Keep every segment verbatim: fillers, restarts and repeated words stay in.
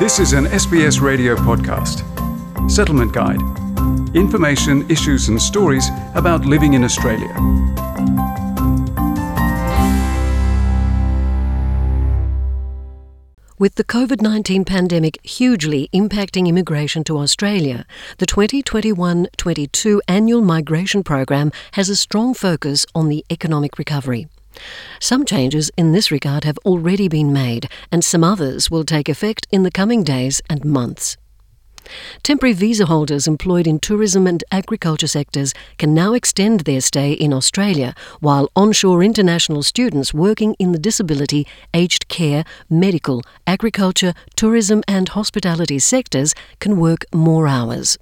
This is an S B S radio podcast. Settlement Guide. Information, issues and stories about living in Australia. With the COVID nineteen pandemic hugely impacting immigration to Australia, the twenty twenty-one twenty-two annual migration program has a strong focus on the economic recovery. Some changes in this regard have already been made, and some others will take effect in the coming days and months. Temporary visa holders employed in tourism and agriculture sectors can now extend their stay in Australia, while onshore international students working in the disability, aged care, medical, agriculture, tourism and hospitality sectors can work more hours.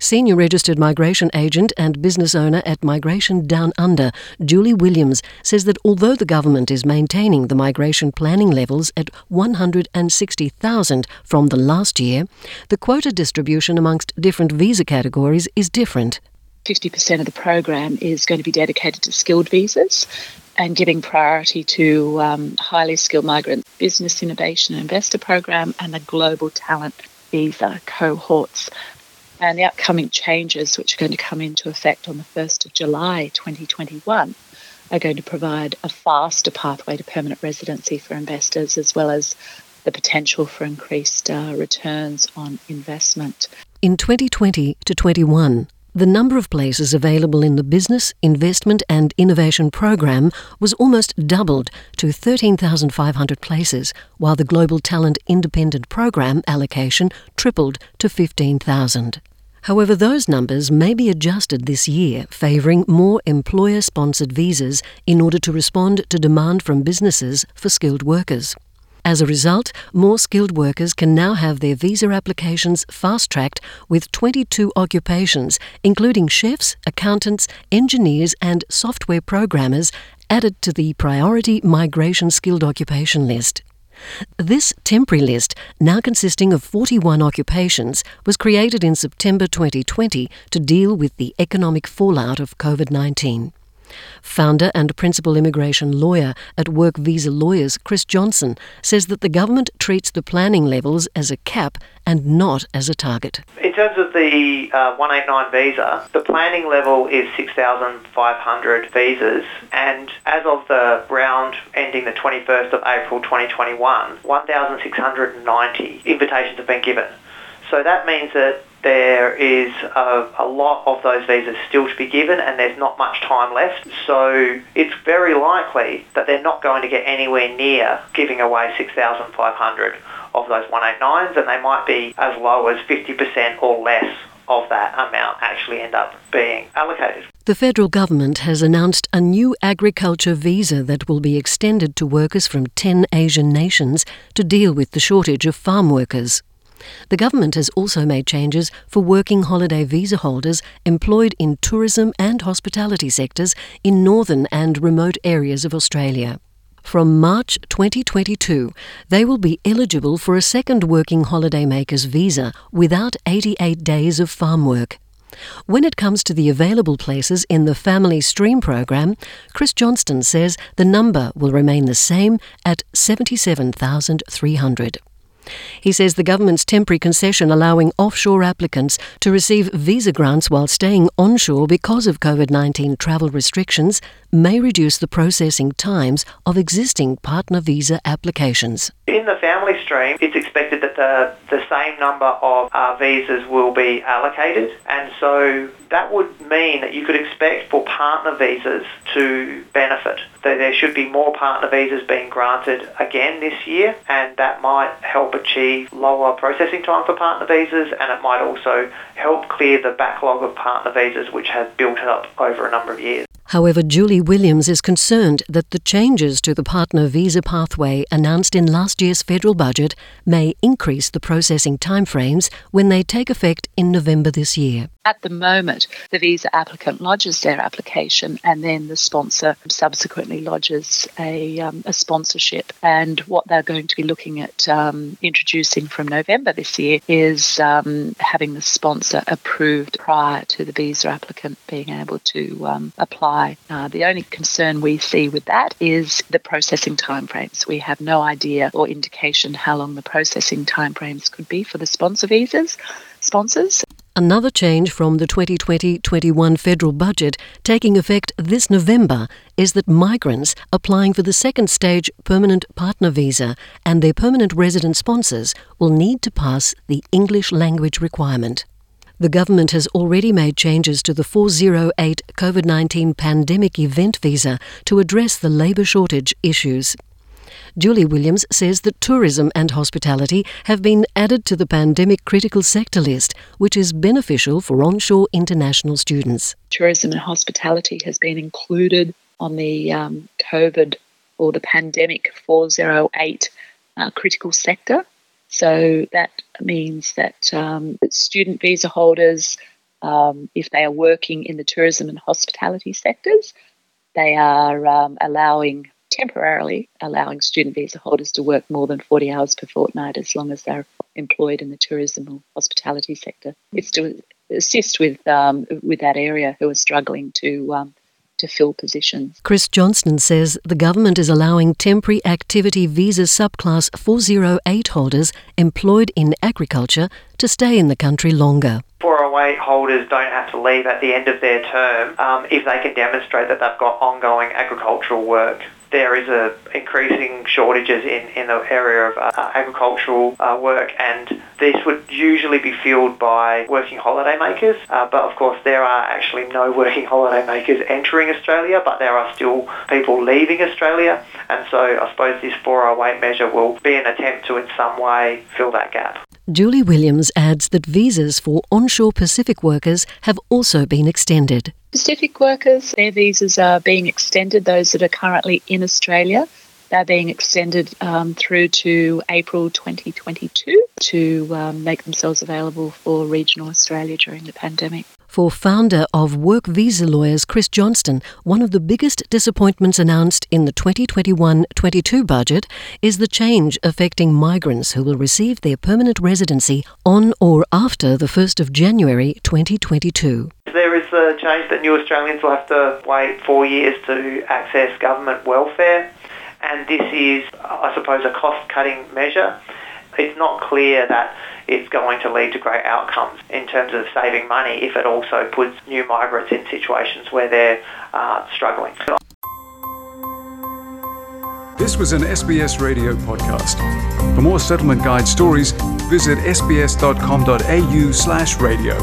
Senior Registered Migration Agent and business owner at Migration Down Under, Julie Williams, says that although the government is maintaining the migration planning levels at one hundred sixty thousand from the last year, the quota distribution amongst different visa categories is different. fifty percent of the program is going to be dedicated to skilled visas and giving priority to um, highly skilled migrants, Business Innovation and Investor Programme and the Global Talent Visa Cohorts Program. And the upcoming changes, which are going to come into effect on the first of July twenty twenty-one, are going to provide a faster pathway to permanent residency for investors, as well as the potential for increased uh, returns on investment. In twenty twenty to twenty-one, the number of places available in the Business, Investment and Innovation Programme was almost doubled to thirteen thousand five hundred places, while the Global Talent Independent Programme allocation tripled to fifteen thousand. However, those numbers may be adjusted this year, favouring more employer-sponsored visas in order to respond to demand from businesses for skilled workers. As a result, more skilled workers can now have their visa applications fast-tracked with twenty-two occupations, including chefs, accountants, engineers and software programmers, added to the Priority Migration Skilled Occupation list. This temporary list, now consisting of forty-one occupations, was created in September twenty twenty to deal with the economic fallout of COVID nineteen. Founder and principal immigration lawyer at Work Visa Lawyers, Chris Johnston, says that the government treats the planning levels as a cap and not as a target. In terms of the uh, one eighty-nine visa, the planning level is six thousand five hundred visas, and as of the round ending the twenty-first of April twenty twenty-one, one thousand six hundred ninety invitations have been given. So that means that there is a, a lot of those visas still to be given and there's not much time left. So it's very likely that they're not going to get anywhere near giving away six thousand five hundred of those one eighty-nines, and they might be as low as fifty percent or less of that amount actually end up being allocated. The federal government has announced a new agriculture visa that will be extended to workers from ten Asian nations to deal with the shortage of farm workers. The government has also made changes for working holiday visa holders employed in tourism and hospitality sectors in northern and remote areas of Australia. From March twenty twenty-two, they will be eligible for a second working holidaymakers visa without eighty-eight days of farm work. When it comes to the available places in the Family Stream program, Chris Johnston says the number will remain the same at seventy-seven thousand three hundred. He says the government's temporary concession allowing offshore applicants to receive visa grants while staying onshore because of COVID nineteen travel restrictions may reduce the processing times of existing partner visa applications. In the family stream, it's expected that the, the same number of uh, visas will be allocated, and so that would mean that you could expect for partner visas to benefit. So there should be more partner visas being granted again this year, and that might help achieve lower processing time for partner visas, and it might also help clear the backlog of partner visas which have built up over a number of years. However, Julie Williams is concerned that the changes to the partner visa pathway announced in last year's federal budget may increase the processing timeframes when they take effect in November this year. At the moment, the visa applicant lodges their application and then the sponsor subsequently lodges a, um, a sponsorship. And what they're going to be looking at um, introducing from November this year is um, having the sponsor approved prior to the visa applicant being able to um, apply. Uh, the only concern we see with that is the processing timeframes. We have no idea or indication how long the processing timeframes could be for the sponsor visas, sponsors. Another change from the twenty twenty twenty-one federal budget taking effect this November is that migrants applying for the second stage permanent partner visa and their permanent resident sponsors will need to pass the English language requirement. The government has already made changes to the four oh eight COVID nineteen pandemic event visa to address the labour shortage issues. Julie Williams says that tourism and hospitality have been added to the pandemic critical sector list, which is beneficial for onshore international students. Tourism and hospitality has been included on the um, COVID or the pandemic four oh eight uh, critical sector. So that means that um, student visa holders, um, if they are working in the tourism and hospitality sectors, they are um, allowing temporarily allowing student visa holders to work more than forty hours per fortnight as long as they're employed in the tourism or hospitality sector. It's to assist with um, with that area who are struggling to um, to fill positions. Chris Johnston says the government is allowing temporary activity visa subclass four oh eight holders employed in agriculture to stay in the country longer. four oh eight holders don't have to leave at the end of their term um, if they can demonstrate that they've got ongoing agricultural work. There is a increasing shortages in, in the area of uh, agricultural uh, work, and this would usually be fuelled by working holiday makers. Uh, but of course, there are actually no working holiday makers entering Australia, but there are still people leaving Australia. And so I suppose this four oh eight measure will be an attempt to in some way fill that gap. Julie Williams adds that visas for onshore Pacific workers have also been extended. Pacific workers, their visas are being extended, those that are currently in Australia. They're being extended um, through to April twenty twenty-two to um, make themselves available for regional Australia during the pandemic. For founder of Work Visa Lawyers, Chris Johnston, one of the biggest disappointments announced in the twenty twenty-one twenty-two budget is the change affecting migrants who will receive their permanent residency on or after the first of January twenty twenty-two. There is a change that new Australians will have to wait four years to access government welfare. And this is, I suppose, a cost-cutting measure. It's not clear that it's going to lead to great outcomes in terms of saving money if it also puts new migrants in situations where they're uh, struggling. This was an S B S radio podcast. For more settlement guide stories, visit s b s dot com dot a u slash radio.